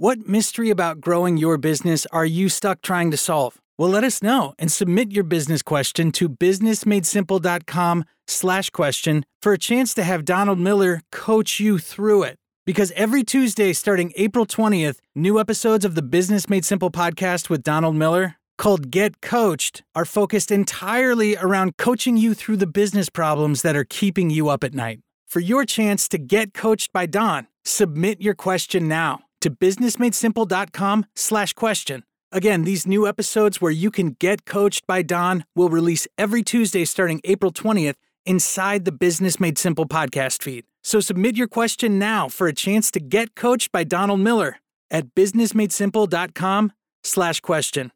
What mystery about growing your business are you stuck trying to solve? Well, let us know and submit your business question to businessmadesimple.com/question for a chance to have Donald Miller coach you through it. Because every Tuesday starting April 20th, new episodes of the Business Made Simple podcast with Donald Miller, called Get Coached, are focused entirely around coaching you through the business problems that are keeping you up at night. For your chance to get coached by Don, submit your question now to businessmadesimple.com/question. Again, these new episodes where you can get coached by Don will release every Tuesday starting April 20th inside the Business Made Simple podcast feed. So submit your question now for a chance to get coached by Donald Miller at businessmadesimple.com/question.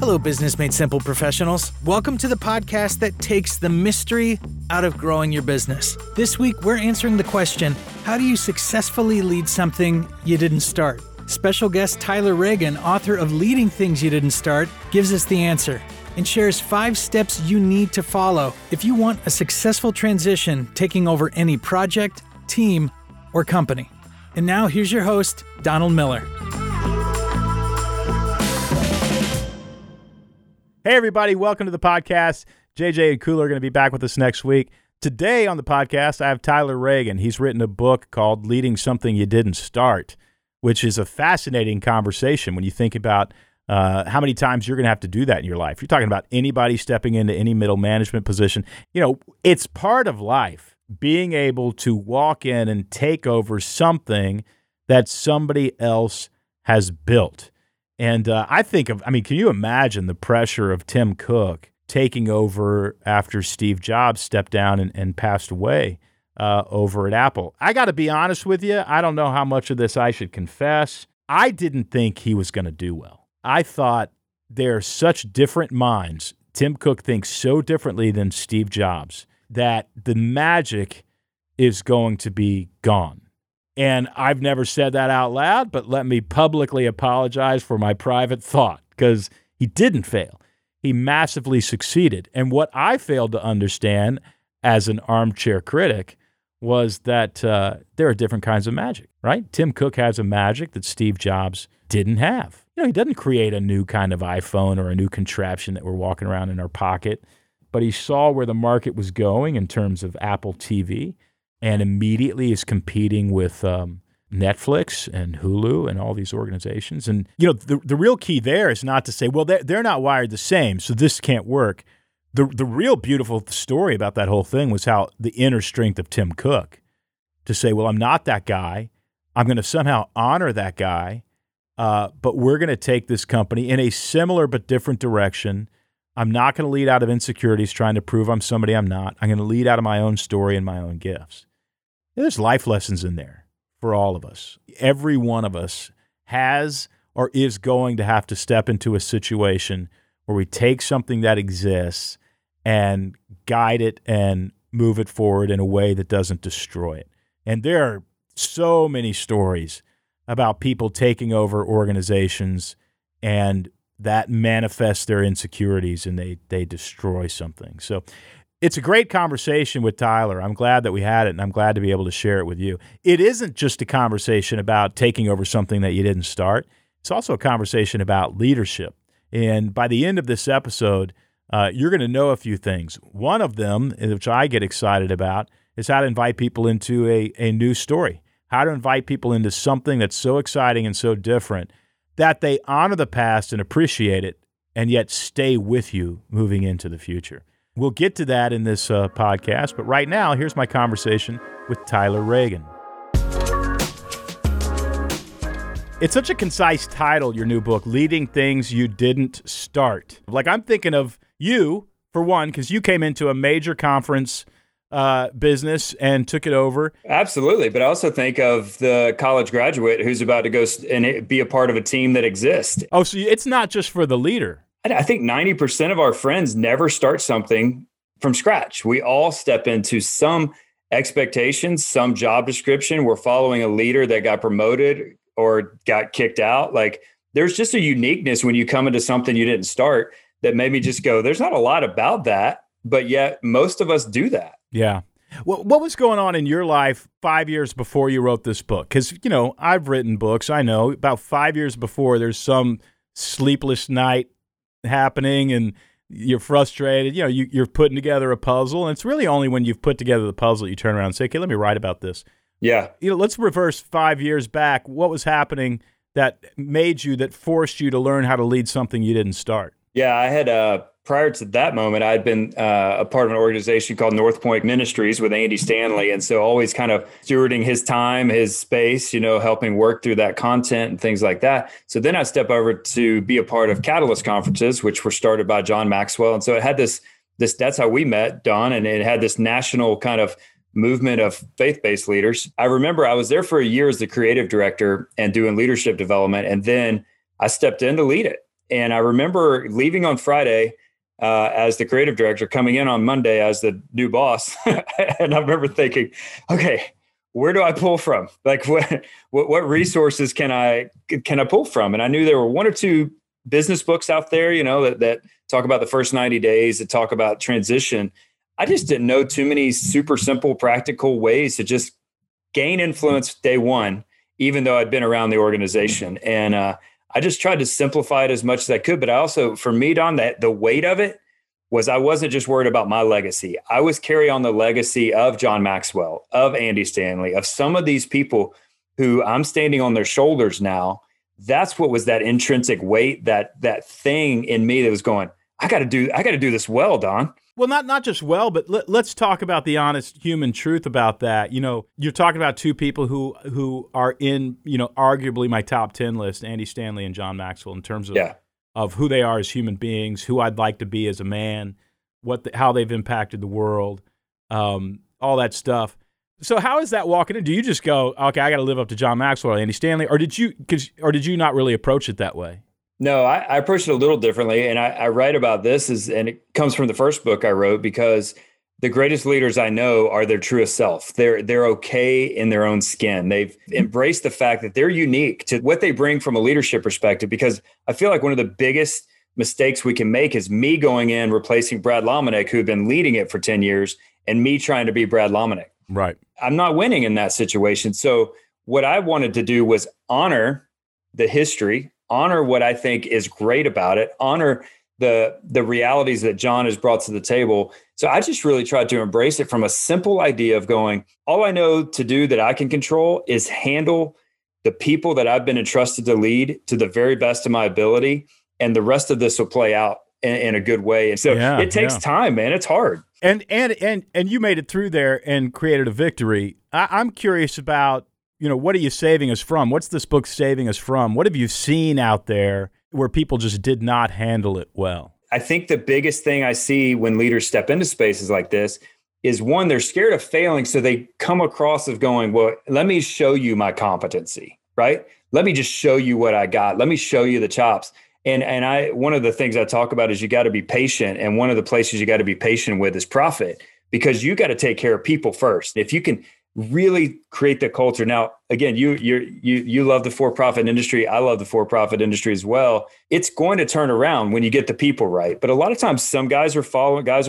Hello, Business Made Simple professionals. Welcome to the podcast that takes the mystery out of growing your business. This week, we're answering the question, how do you successfully lead something you didn't start? Special guest Tyler Reagan, author of Leading Things You Didn't Start, gives us the answer and shares 5 steps you need to follow if you want a successful transition taking over any project, team, or company. And now here's your host, Donald Miller. Hey, everybody. Welcome to the podcast. J.J. and Cooler are going to be back with us next week. Today on the podcast, I have Tyler Reagan. He's written a book called Leading Something You Didn't Start, which is a fascinating conversation when you think about how many times you're going to have to do that in your life. You're talking about anybody stepping into any middle management position. You know, it's part of life being able to walk in and take over something that somebody else has built. And can you imagine the pressure of Tim Cook taking over after Steve Jobs stepped down and passed away over at Apple? I got to be honest with you. I don't know how much of this I should confess. I didn't think he was going to do well. I thought they're such different minds. Tim Cook thinks so differently than Steve Jobs that the magic is going to be gone. And I've never said that out loud, but let me publicly apologize for my private thought, because he didn't fail. He massively succeeded. And what I failed to understand as an armchair critic was that there are different kinds of magic, right? Tim Cook has a magic that Steve Jobs didn't have. You know, he doesn't create a new kind of iPhone or a new contraption that we're walking around in our pocket, but he saw where the market was going in terms of Apple TV. And immediately is competing with Netflix and Hulu and all these organizations. And, you know, the real key there is not to say, well, they're not wired the same, so this can't work. The real beautiful story about that whole thing was how the inner strength of Tim Cook to say, well, I'm not that guy. I'm going to somehow honor that guy, but we're going to take this company in a similar but different direction. I'm not going to lead out of insecurities trying to prove I'm somebody I'm not. I'm going to lead out of my own story and my own gifts. There's life lessons in there for all of us. Every one of us has or is going to have to step into a situation where we take something that exists and guide it and move it forward in a way that doesn't destroy it. And there are so many stories about people taking over organizations and that manifests their insecurities and they destroy something. So it's a great conversation with Tyler. I'm glad that we had it, and I'm glad to be able to share it with you. It isn't just a conversation about taking over something that you didn't start. It's also a conversation about leadership. And by the end of this episode, you're going to know a few things. One of them, which I get excited about, is how to invite people into a new story, how to invite people into something that's so exciting and so different that they honor the past and appreciate it, and yet stay with you moving into the future. We'll get to that in this podcast, but right now, here's my conversation with Tyler Reagan. It's such a concise title, your new book, Leading Things You Didn't Start. Like, I'm thinking of you, for one, because you came into a major conference business and took it over. Absolutely. But I also think of the college graduate who's about to go and be a part of a team that exists. Oh, so it's not just for the leader. I think 90% of our friends never start something from scratch. We all step into some expectations, some job description. We're following a leader that got promoted or got kicked out. Like, there's just a uniqueness when you come into something you didn't start that made me just go, there's not a lot about that. But yet most of us do that. Yeah. What was going on in your life 5 years before you wrote this book? Because, you know, I've written books. I know about 5 years before there's some sleepless night happening and you're frustrated. You know, you're putting together a puzzle. And it's really only when you've put together the puzzle you turn around and say, okay, let me write about this. Yeah. You know, let's reverse 5 years back. What was happening that made you, that forced you to learn how to lead something you didn't start? Yeah, I had prior to that moment, I'd been a part of an organization called North Point Ministries with Andy Stanley. And so always kind of stewarding his time, his space, you know, helping work through that content and things like that. So then I step over to be a part of Catalyst Conferences, which were started by John Maxwell. And so it had this that's how we met, Don, and it had this national kind of movement of faith-based leaders. I remember I was there for a year as the creative director and doing leadership development. And then I stepped in to lead it. And I remember leaving on Friday as the creative director, coming in on Monday as the new boss. And I remember thinking, okay, where do I pull from? Like what resources can I pull from? And I knew there were one or two business books out there, you know, that talk about the first 90 days, that talk about transition. I just didn't know too many super simple, practical ways to just gain influence day one, even though I'd been around the organization. And I just tried to simplify it as much as I could. But I also, for me, Don, the weight of it was I wasn't just worried about my legacy. I was carrying on the legacy of John Maxwell, of Andy Stanley, of some of these people who I'm standing on their shoulders now. That's what was that intrinsic weight, that thing in me that was going, I got to do this well, Don. Well, not just well, but let's talk about the honest human truth about that. You know, you're talking about two people who are in, you know, arguably my top 10 list, Andy Stanley and John Maxwell, in terms of who they are as human beings, who I'd like to be as a man, how they've impacted the world, all that stuff. So how is that walking in? Do you just go, okay, I got to live up to John Maxwell or Andy Stanley, or did you not really approach it that way? No, I approach it a little differently. And I write about this, and it comes from the first book I wrote, because the greatest leaders I know are their truest self. They're okay in their own skin. They've embraced the fact that they're unique to what they bring from a leadership perspective, because I feel like one of the biggest mistakes we can make is me going in, replacing Brad Lominick, who had been leading it for 10 years, and me trying to be Brad Lominick. Right. I'm not winning in that situation. So what I wanted to do was honor the history, honor what I think is great about it, honor the realities that John has brought to the table. So I just really tried to embrace it from a simple idea of going, all I know to do that I can control is handle the people that I've been entrusted to lead to the very best of my ability. And the rest of this will play out in a good way. And so it takes time, man. It's hard. And you made it through there and created a victory. I'm curious about, you know, what are you saving us from? What's this book saving us from? What have you seen out there where people just did not handle it well? I think the biggest thing I see when leaders step into spaces like this is, one, they're scared of failing. So they come across as going, well, let me show you my competency, right? Let me just show you what I got. Let me show you the chops. And one of the things I talk about is you got to be patient. And one of the places you got to be patient with is profit, because you got to take care of people first. If you can really create the culture. Now, again, you love the for-profit industry. I love the for-profit industry as well. It's going to turn around when you get the people right. But a lot of times some guys or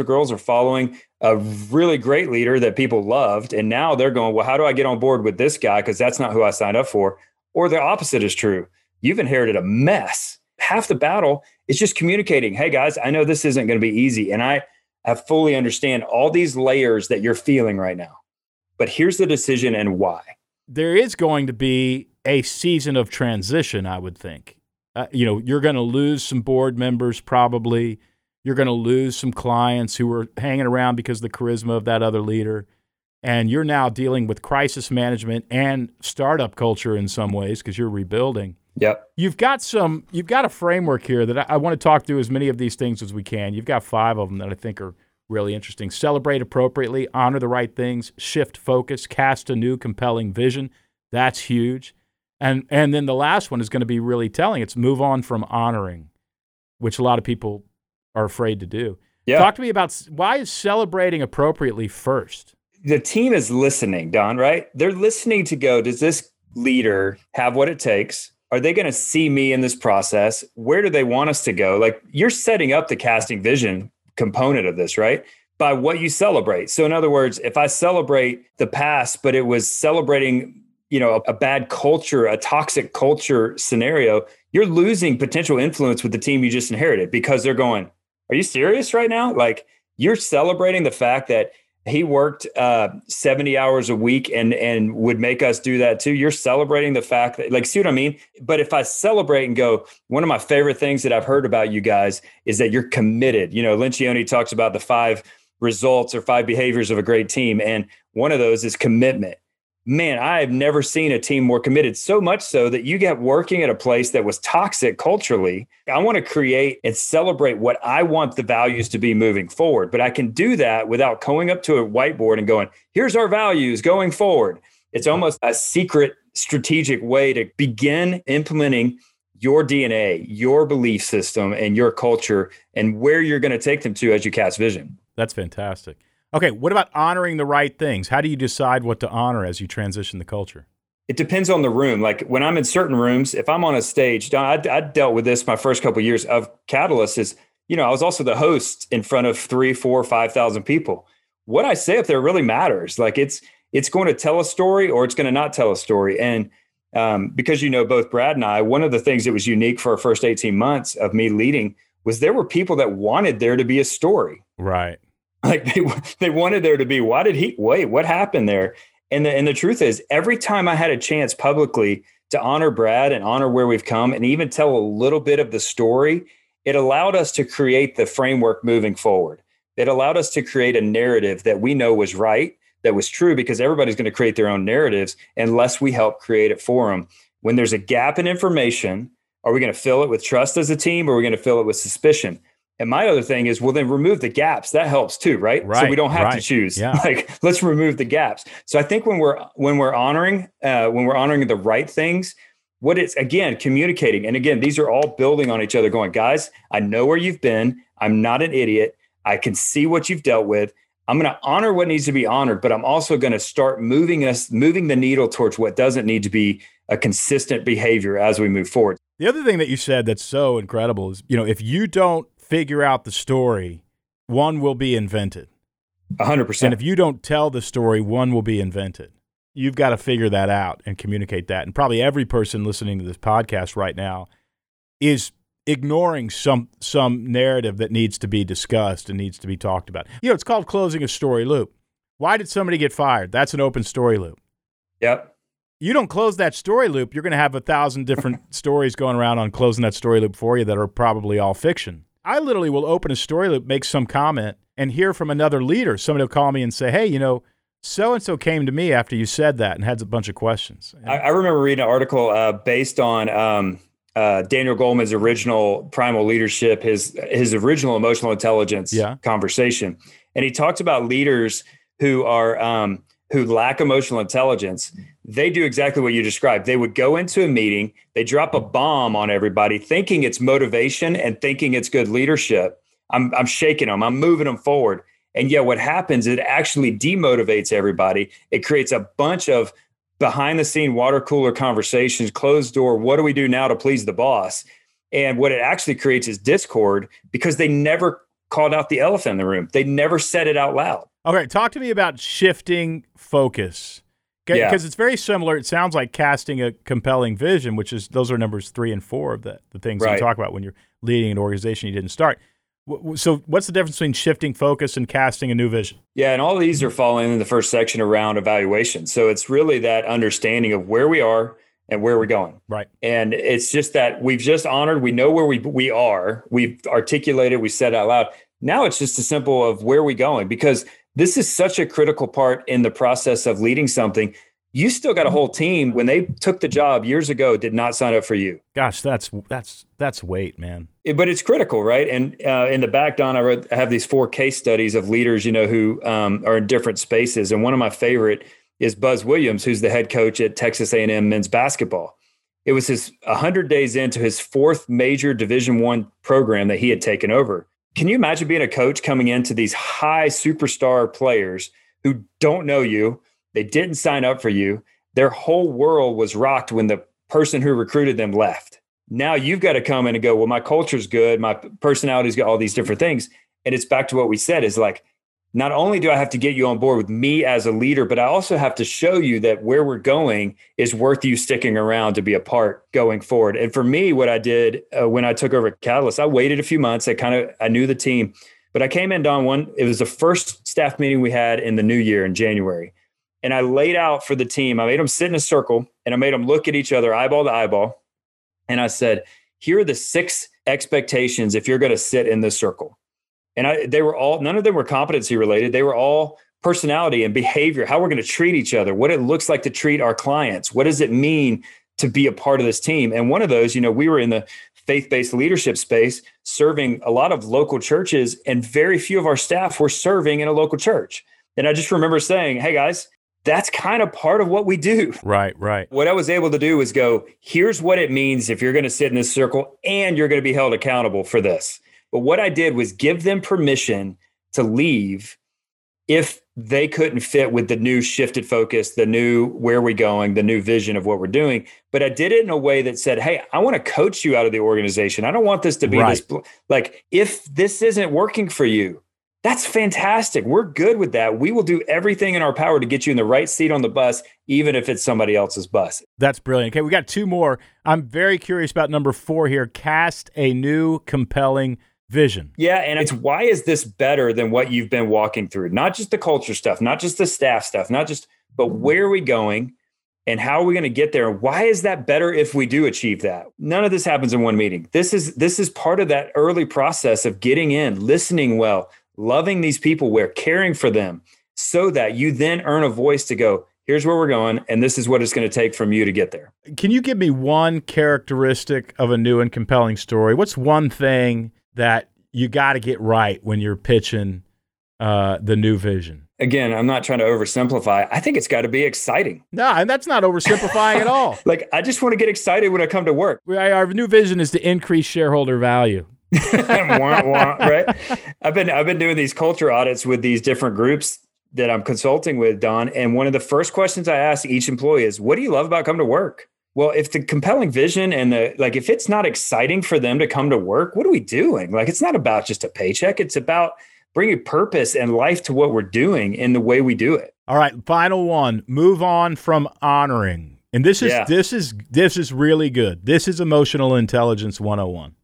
girls are following a really great leader that people loved. And now they're going, well, how do I get on board with this guy? Because that's not who I signed up for. Or the opposite is true. You've inherited a mess. Half the battle is just communicating. Hey guys, I know this isn't going to be easy. And I fully understand all these layers that you're feeling right now. But here's the decision and why. There is going to be a season of transition, I would think. You know, you're going to lose some board members probably. You're going to lose some clients who were hanging around because of the charisma of that other leader. And you're now dealing with crisis management and startup culture in some ways because you're rebuilding. Yep. You've got a framework here that I want to talk through as many of these things as we can. You've got 5 of them that I think are really interesting. Celebrate appropriately, honor the right things, shift focus, cast a new compelling vision. That's huge. And then the last one is going to be really telling. It's move on from honoring, which a lot of people are afraid to do. Yeah. Talk to me about why is celebrating appropriately first? The team is listening, Don, right? They're listening to go, does this leader have what it takes? Are they going to see me in this process? Where do they want us to go? Like, you're setting up the casting vision component of this, right? by what you celebrate. So in other words, if I celebrate the past, but it was celebrating, you know, a bad culture, a toxic culture scenario, you're losing potential influence with the team you just inherited, because they're going, are you serious right now? Like, you're celebrating the fact that he worked 70 hours a week and would make us do that too. You're celebrating the fact that, like, see what I mean? But if I celebrate and go, one of my favorite things that I've heard about you guys is that you're committed. You know, Lencioni talks about the 5 results or 5 behaviors of a great team. And one of those is commitment. Man, I have never seen a team more committed, so much so that you get working at a place that was toxic culturally. I want to create and celebrate what I want the values to be moving forward, but I can do that without going up to a whiteboard and going, here's our values going forward. It's almost a secret strategic way to begin implementing your DNA, your belief system, and your culture, and where you're going to take them to as you cast vision. That's fantastic. Okay, what about honoring the right things? How do you decide what to honor as you transition the culture? It depends on the room. Like when I'm in certain rooms, if I'm on a stage, I dealt with this my first couple of years of Catalyst is, you know, I was also the host in front of 3, 4, 5,000 people. What I say up there really matters. Like it's going to tell a story or it's going to not tell a story. And because, you know, both Brad and I, one of the things that was unique for our first 18 months of me leading was there were people that wanted there to be a story. Right. Like they wanted there to be, why did he wait? What happened there? And the truth is, every time I had a chance publicly to honor Brad and honor where we've come and even tell a little bit of the story, it allowed us to create the framework moving forward. It allowed us to create a narrative that we know was right, that was true, because everybody's going to create their own narratives unless we help create it for them. When there's a gap in information, are we going to fill it with trust as a team, or are we going to fill it with suspicion? And my other thing is, well, then remove the gaps. That helps too, right? Right, so we don't have to choose. Yeah. Like, let's remove the gaps. So I think when we're honoring the right things, what it's, again, communicating. And again, these are all building on each other, going, guys, I know where you've been. I'm not an idiot. I can see what you've dealt with. I'm going to honor what needs to be honored, but I'm also going to start moving the needle towards what doesn't need to be a consistent behavior as we move forward. The other thing that you said that's so incredible is, you know, if you don't figure out the story, one will be invented. 100%. And if you don't tell the story, one will be invented. You've got to figure that out and communicate that. And probably every person listening to this podcast right now is ignoring some narrative that needs to be discussed and needs to be talked about. You know, it's called closing a story loop. Why did somebody get fired? That's an open story loop. Yep. You don't close that story loop, you're going to have 1,000 different stories going around on closing that story loop for you that are probably all fiction. I literally will open a story loop, make some comment, and hear from another leader. Somebody will call me and say, hey, you know, so-and-so came to me after you said that and had a bunch of questions. I remember reading an article based on Daniel Goleman's original primal leadership, his original emotional intelligence conversation. And he talked about leaders who are who lack emotional intelligence. They do exactly what you described. They would go into a meeting, they drop a bomb on everybody thinking it's motivation and thinking it's good leadership. I'm shaking them, I'm moving them forward. And yet what happens, it actually demotivates everybody. It creates a bunch of behind the scene water cooler conversations, closed door, what do we do now to please the boss? And what it actually creates is discord, because they never called out the elephant in the room. They never said it out loud. All right, talk to me about shifting focus. Because it's very similar. It sounds like casting a compelling vision, which is, those are numbers 3 and 4 of the things you talk about when you're leading an organization you didn't start. So what's the difference between shifting focus and casting a new vision? Yeah, and all these are falling in the first section around evaluation. So it's really that understanding of where we are and where we're going. Right. And it's just that we've just honored, we know where we are, we've articulated, we said out loud. Now it's just as simple of where are we going, because this is such a critical part in the process of leading something. You still got a whole team, when they took the job years ago, did not sign up for you. Gosh, that's weight, man. But it's critical, right? And in the back, Don, I have these 4 case studies of leaders, you know, who are in different spaces. And one of my favorite is Buzz Williams, who's the head coach at Texas A&M men's basketball. It was 100 days into his 4th major Division I program that he had taken over. Can you imagine being a coach coming into these high superstar players who don't know you? They didn't sign up for you. Their whole world was rocked when the person who recruited them left. Now you've got to come in and go, well, my culture's good, my personality's got all these different things. And it's back to what we said, is like, not only do I have to get you on board with me as a leader, but I also have to show you that where we're going is worth you sticking around to be a part going forward. And for me, what I did when I took over at Catalyst, I waited a few months. I knew the team, but I came in, Don, it was the first staff meeting we had in the new year in January. And I laid out for the team, I made them sit in a circle and I made them look at each other, eyeball to eyeball. And I said, here are the 6 expectations if you're going to sit in this circle. And they were all, none of them were competency related. They were all personality and behavior, how we're going to treat each other, what it looks like to treat our clients. What does it mean to be a part of this team? And one of those, you know, we were in the faith-based leadership space, serving a lot of local churches, and very few of our staff were serving in a local church. And I just remember saying, hey guys, that's kind of part of what we do. Right. What I was able to do was go, here's what it means if you're going to sit in this circle and you're going to be held accountable for this. But what I did was give them permission to leave if they couldn't fit with the new shifted focus, the new where we're going, the new vision of what we're doing. But I did it in a way that said, hey, I want to coach you out of the organization. I don't want this to be this. Like, if this isn't working for you, that's fantastic. We're good with that. We will do everything in our power to get you in the right seat on the bus, even if it's somebody else's bus. That's brilliant. Okay, we got 2 more. I'm very curious about number 4 here. Cast a new, compelling vision. Yeah. And it's, why is this better than what you've been walking through? Not just the culture stuff, not just the staff stuff, but where are we going and how are we going to get there? Why is that better if we do achieve that? None of this happens in one meeting. This is part of that early process of getting in, listening well, loving these people, we're caring for them, so that you then earn a voice to go, here's where we're going, and this is what it's going to take from you to get there. Can you give me one characteristic of a new and compelling story? What's one thing that you got to get right when you're pitching the new vision? Again, I'm not trying to oversimplify. I think it's got to be exciting. No, and that's not oversimplifying at all. Like, I just want to get excited when I come to work. Our new vision is to increase shareholder value. Right? I've been doing these culture audits with these different groups that I'm consulting with, Don. And one of the first questions I ask each employee is, what do you love about coming to work? Well, if the compelling vision and if it's not exciting for them to come to work, what are we doing? Like, it's not about just a paycheck. It's about bringing purpose and life to what we're doing and the way we do it. All right. Final one, move on from honoring. And this is really good. This is emotional intelligence 101.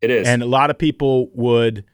It is. And a lot of people would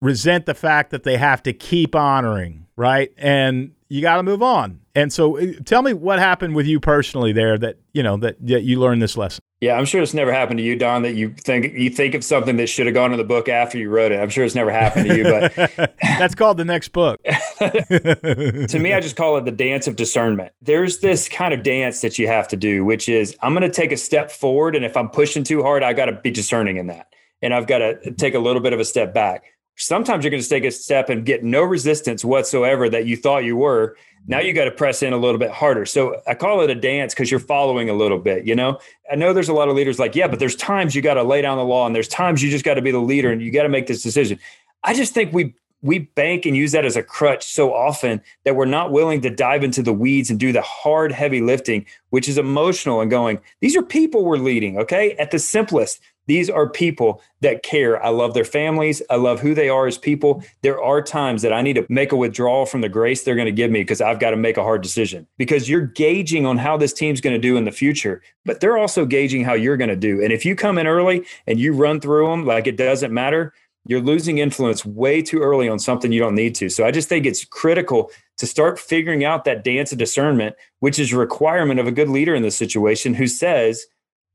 resent the fact that they have to keep honoring, right? And you got to move on. And so tell me what happened with you personally there that you learned this lesson. Yeah, I'm sure it's never happened to you, Don, that you think of something that should have gone in the book after you wrote it. I'm sure it's never happened to you, but that's called the next book. To me, I just call it the dance of discernment. There's this kind of dance that you have to do, which is, I'm going to take a step forward, and if I'm pushing too hard, I got to be discerning in that. And I've got to take a little bit of a step back. Sometimes you're going to take a step and get no resistance whatsoever that you thought you were. Now you got to press in a little bit harder. So I call it a dance because you're following a little bit, you know? I know there's a lot of leaders like, yeah, but there's times you got to lay down the law, and there's times you just got to be the leader and you got to make this decision. I just think we bank and use that as a crutch so often that we're not willing to dive into the weeds and do the hard, heavy lifting, which is emotional, and going, these are people we're leading, okay? At the simplest, these are people that care. I love their families. I love who they are as people. There are times that I need to make a withdrawal from the grace they're going to give me because I've got to make a hard decision, because you're gauging on how this team's going to do in the future, but they're also gauging how you're going to do. And if you come in early and you run through them like it doesn't matter, you're losing influence way too early on something you don't need to. So I just think it's critical to start figuring out that dance of discernment, which is a requirement of a good leader in this situation, who says,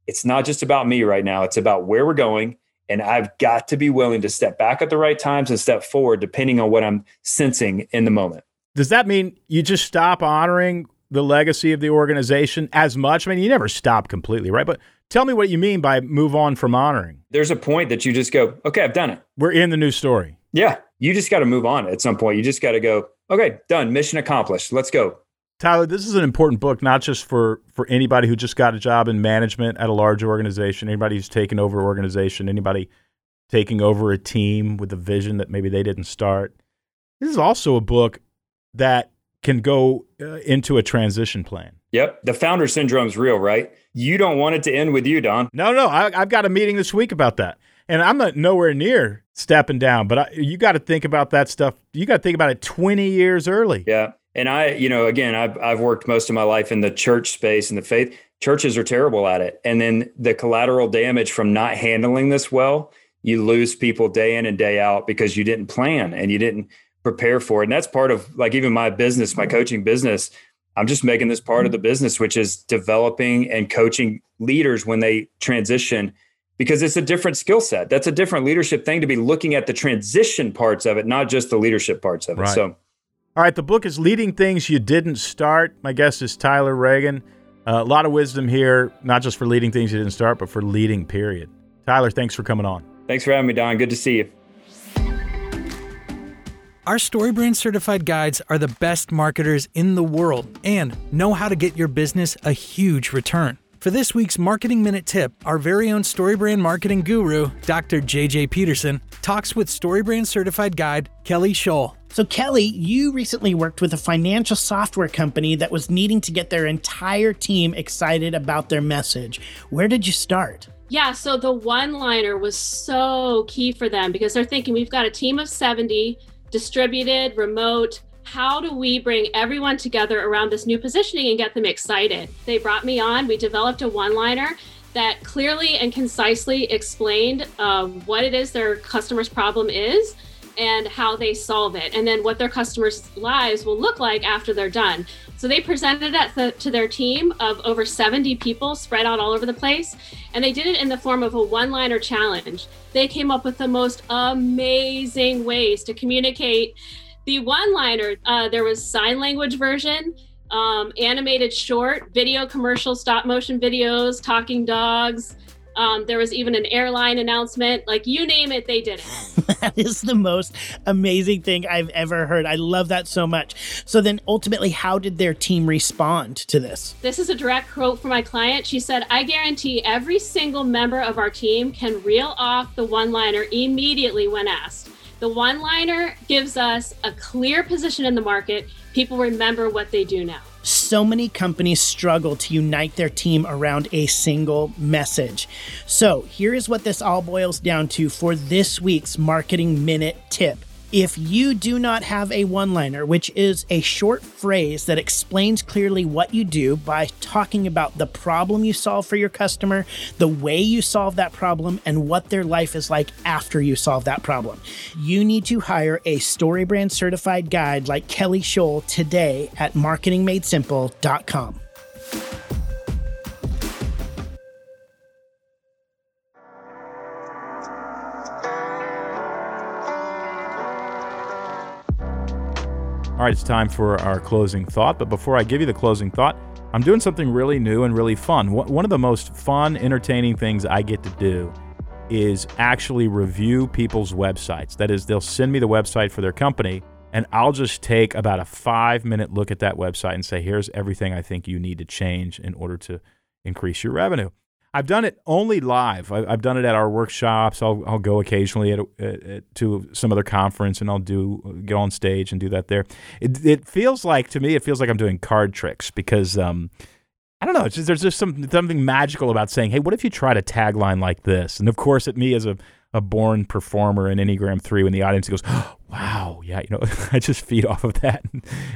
it's not just about me right now. It's about where we're going. And I've got to be willing to step back at the right times and step forward depending on what I'm sensing in the moment. Does that mean you just stop honoring the legacy of the organization as much? I mean, you never stop completely, right? But tell me what you mean by move on from honoring. There's a point that you just go, okay, I've done it. We're in the new story. Yeah. You just got to move on at some point. You just got to go, okay, done. Mission accomplished. Let's go. Tyler, this is an important book, not just for anybody who just got a job in management at a large organization, anybody who's taken over an organization, anybody taking over a team with a vision that maybe they didn't start. This is also a book that can go into a transition plan. Yep. The founder syndrome's real, right? You don't want it to end with you, Don. No. I've got a meeting this week about that. And I'm not nowhere near stepping down, but you got to think about that stuff. You got to think about it 20 years early. Yeah. And I've worked most of my life in the church space and the faith. Churches are terrible at it. And then the collateral damage from not handling this well, you lose people day in and day out because you didn't plan and you didn't prepare for it. And that's part of, like, even my business, my coaching business, I'm just making this part of the business, which is developing and coaching leaders when they transition, because it's a different skill set. That's a different leadership thing, to be looking at the transition parts of it, not just the leadership parts of it. Right. So, all right, the book is Leading Things You Didn't Start. My guest is Tyler Reagan. A lot of wisdom here, not just for leading things you didn't start, but for leading, period. Tyler, thanks for coming on. Thanks for having me, Don. Good to see you. Our StoryBrand certified guides are the best marketers in the world and know how to get your business a huge return. For this week's Marketing Minute Tip, our very own StoryBrand marketing guru, Dr. JJ Peterson, talks with StoryBrand certified guide Kelly Scholl. So Kelly, you recently worked with a financial software company that was needing to get their entire team excited about their message. Where did you start? Yeah, so the one-liner was so key for them, because they're thinking, we've got a team of 70, distributed, remote. How do we bring everyone together around this new positioning and get them excited? They brought me on. We developed a one-liner that clearly and concisely explained what it is their customer's problem is and how they solve it, and then what their customers' lives will look like after they're done. So they presented that to their team of over 70 people spread out all over the place, and they did it in the form of a one-liner challenge. They came up with the most amazing ways to communicate the one-liner. There was sign language version, animated short, video commercial, stop motion videos, talking dogs. There was even an airline announcement. Like, you name it, they did it. That is the most amazing thing I've ever heard. I love that so much. So then ultimately, how did their team respond to this? This is a direct quote from my client. She said, I guarantee every single member of our team can reel off the one-liner immediately when asked. The one-liner gives us a clear position in the market. People remember what they do now. So many companies struggle to unite their team around a single message. So here is what this all boils down to for this week's Marketing Minute Tip. If you do not have a one-liner, which is a short phrase that explains clearly what you do by talking about the problem you solve for your customer, the way you solve that problem, and what their life is like after you solve that problem, you need to hire a StoryBrand certified guide like Kelly Scholl today at marketingmadesimple.com. All right, it's time for our closing thought. But before I give you the closing thought, I'm doing something really new and really fun. One of the most fun, entertaining things I get to do is actually review people's websites. That is, they'll send me the website for their company, and I'll just take about a 5-minute look at that website and say, here's everything I think you need to change in order to increase your revenue. I've done it only live. I've done it at our workshops. I'll go occasionally to some other conference, and I'll get on stage and do that there. It feels like, to me, it feels like I'm doing card tricks, because I don't know. It's just, there's just something magical about saying, hey, what if you tried a tagline like this? And of course, at me as a born performer in Enneagram 3, when the audience goes, oh, wow, yeah, I just feed off of that,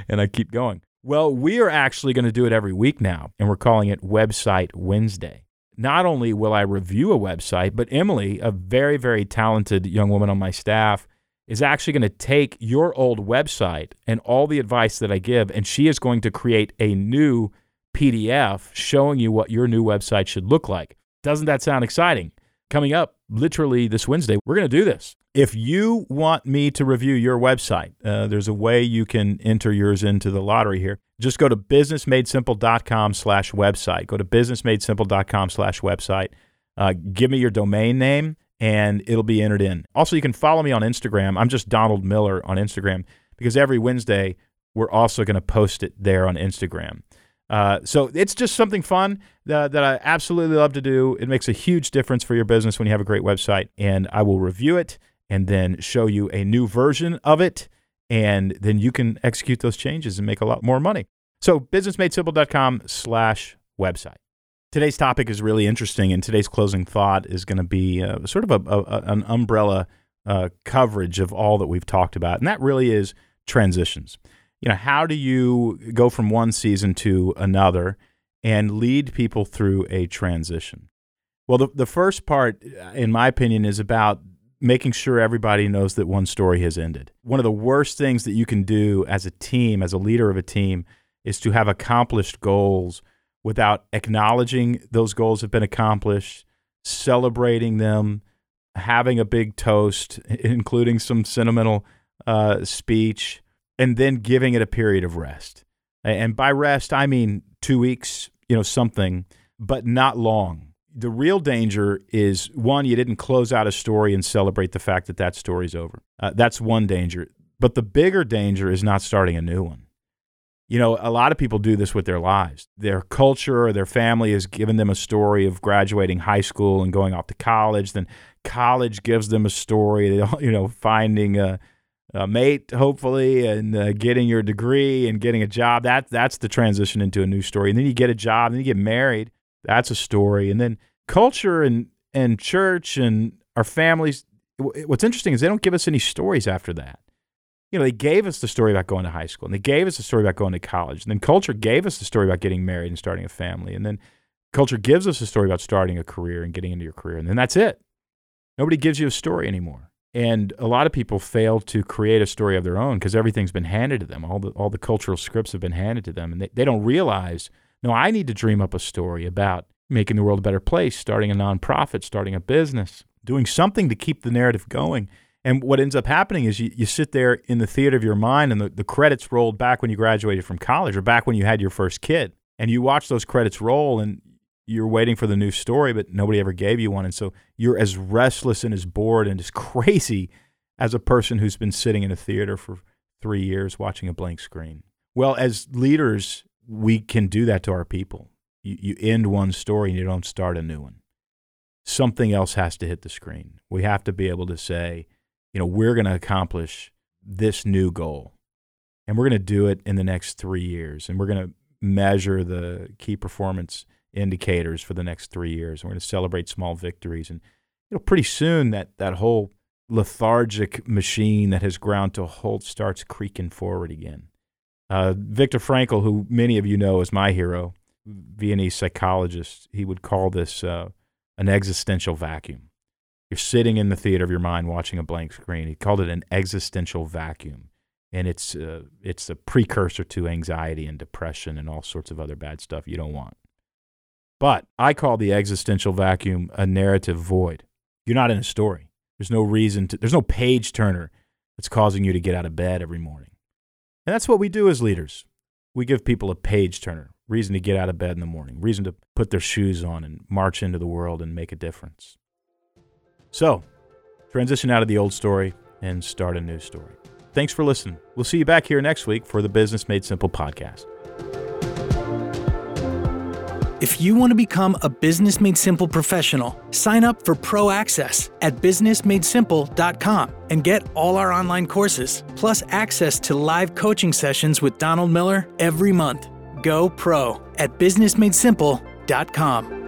and I keep going. Well, we are actually going to do it every week now, and we're calling it Website Wednesday. Not only will I review a website, but Emily, a very, very talented young woman on my staff, is actually going to take your old website and all the advice that I give, and she is going to create a new PDF showing you what your new website should look like. Doesn't that sound exciting? Coming up literally this Wednesday, we're going to do this. If you want me to review your website, there's a way you can enter yours into the lottery here. Just go to businessmadesimple.com/website. Go to businessmadesimple.com/website. Give me your domain name, and it'll be entered in. Also, you can follow me on Instagram. I'm just Donald Miller on Instagram, because every Wednesday, we're also going to post it there on Instagram. So it's just something fun that I absolutely love to do. It makes a huge difference for your business when you have a great website, and I will review it and then show you a new version of it, and then you can execute those changes and make a lot more money. So businessmadesimple.com/website. Today's topic is really interesting, and today's closing thought is going to be sort of an umbrella coverage of all that we've talked about, and that really is transitions. You know, how do you go from one season to another and lead people through a transition? Well, the first part, in my opinion, is about making sure everybody knows that one story has ended. One of the worst things that you can do as a team, as a leader of a team, is to have accomplished goals without acknowledging those goals have been accomplished, celebrating them, having a big toast, including some sentimental speech, and then giving it a period of rest. And by rest, I mean 2 weeks, you know, something, but not long. The real danger is, one, you didn't close out a story and celebrate the fact that that story's over. That's one danger. But the bigger danger is not starting a new one. You know, a lot of people do this with their lives. Their culture or their family has given them a story of graduating high school and going off to college. Then college gives them a story, you know, finding a mate, hopefully, and getting your degree and getting a job. That's the transition into a new story. And then you get a job, and then you get married. That's a story. And then culture and church and our families, what's interesting is they don't give us any stories after that. You know, they gave us the story about going to high school, and they gave us the story about going to college, and then culture gave us the story about getting married and starting a family, and then culture gives us the story about starting a career and getting into your career, and then that's it. Nobody gives you a story anymore. And a lot of people fail to create a story of their own because everything's been handed to them. All the cultural scripts have been handed to them, and they don't realize, no, I need to dream up a story about making the world a better place, starting a nonprofit, starting a business, doing something to keep the narrative going. And what ends up happening is you sit there in the theater of your mind, and the credits rolled back when you graduated from college or back when you had your first kid. And you watch those credits roll, and you're waiting for the new story, but nobody ever gave you one. And so you're as restless and as bored and as crazy as a person who's been sitting in a theater for 3 years watching a blank screen. Well, as leaders, we can do that to our people. You end one story and you don't start a new one. Something else has to hit the screen. We have to be able to say, you know, we're going to accomplish this new goal, and we're going to do it in the next 3 years, and we're going to measure the key performance indicators for the next 3 years, and we're going to celebrate small victories. And you know, pretty soon that whole lethargic machine that has ground to a halt starts creaking forward again. Viktor Frankl, who many of you know is my hero, Viennese psychologist, he would call this an existential vacuum. You're sitting in the theater of your mind watching a blank screen. He called it an existential vacuum, and it's a precursor to anxiety and depression and all sorts of other bad stuff you don't want. But I call the existential vacuum a narrative void. You're not in a story. There's no reason to. There's no page turner that's causing you to get out of bed every morning. And that's what we do as leaders. We give people a page turner, reason to get out of bed in the morning, reason to put their shoes on and march into the world and make a difference. So, transition out of the old story and start a new story. Thanks for listening. We'll see you back here next week for the Business Made Simple podcast. If you want to become a Business Made Simple professional, sign up for Pro Access at businessmadesimple.com and get all our online courses, plus access to live coaching sessions with Donald Miller every month. Go Pro at businessmadesimple.com.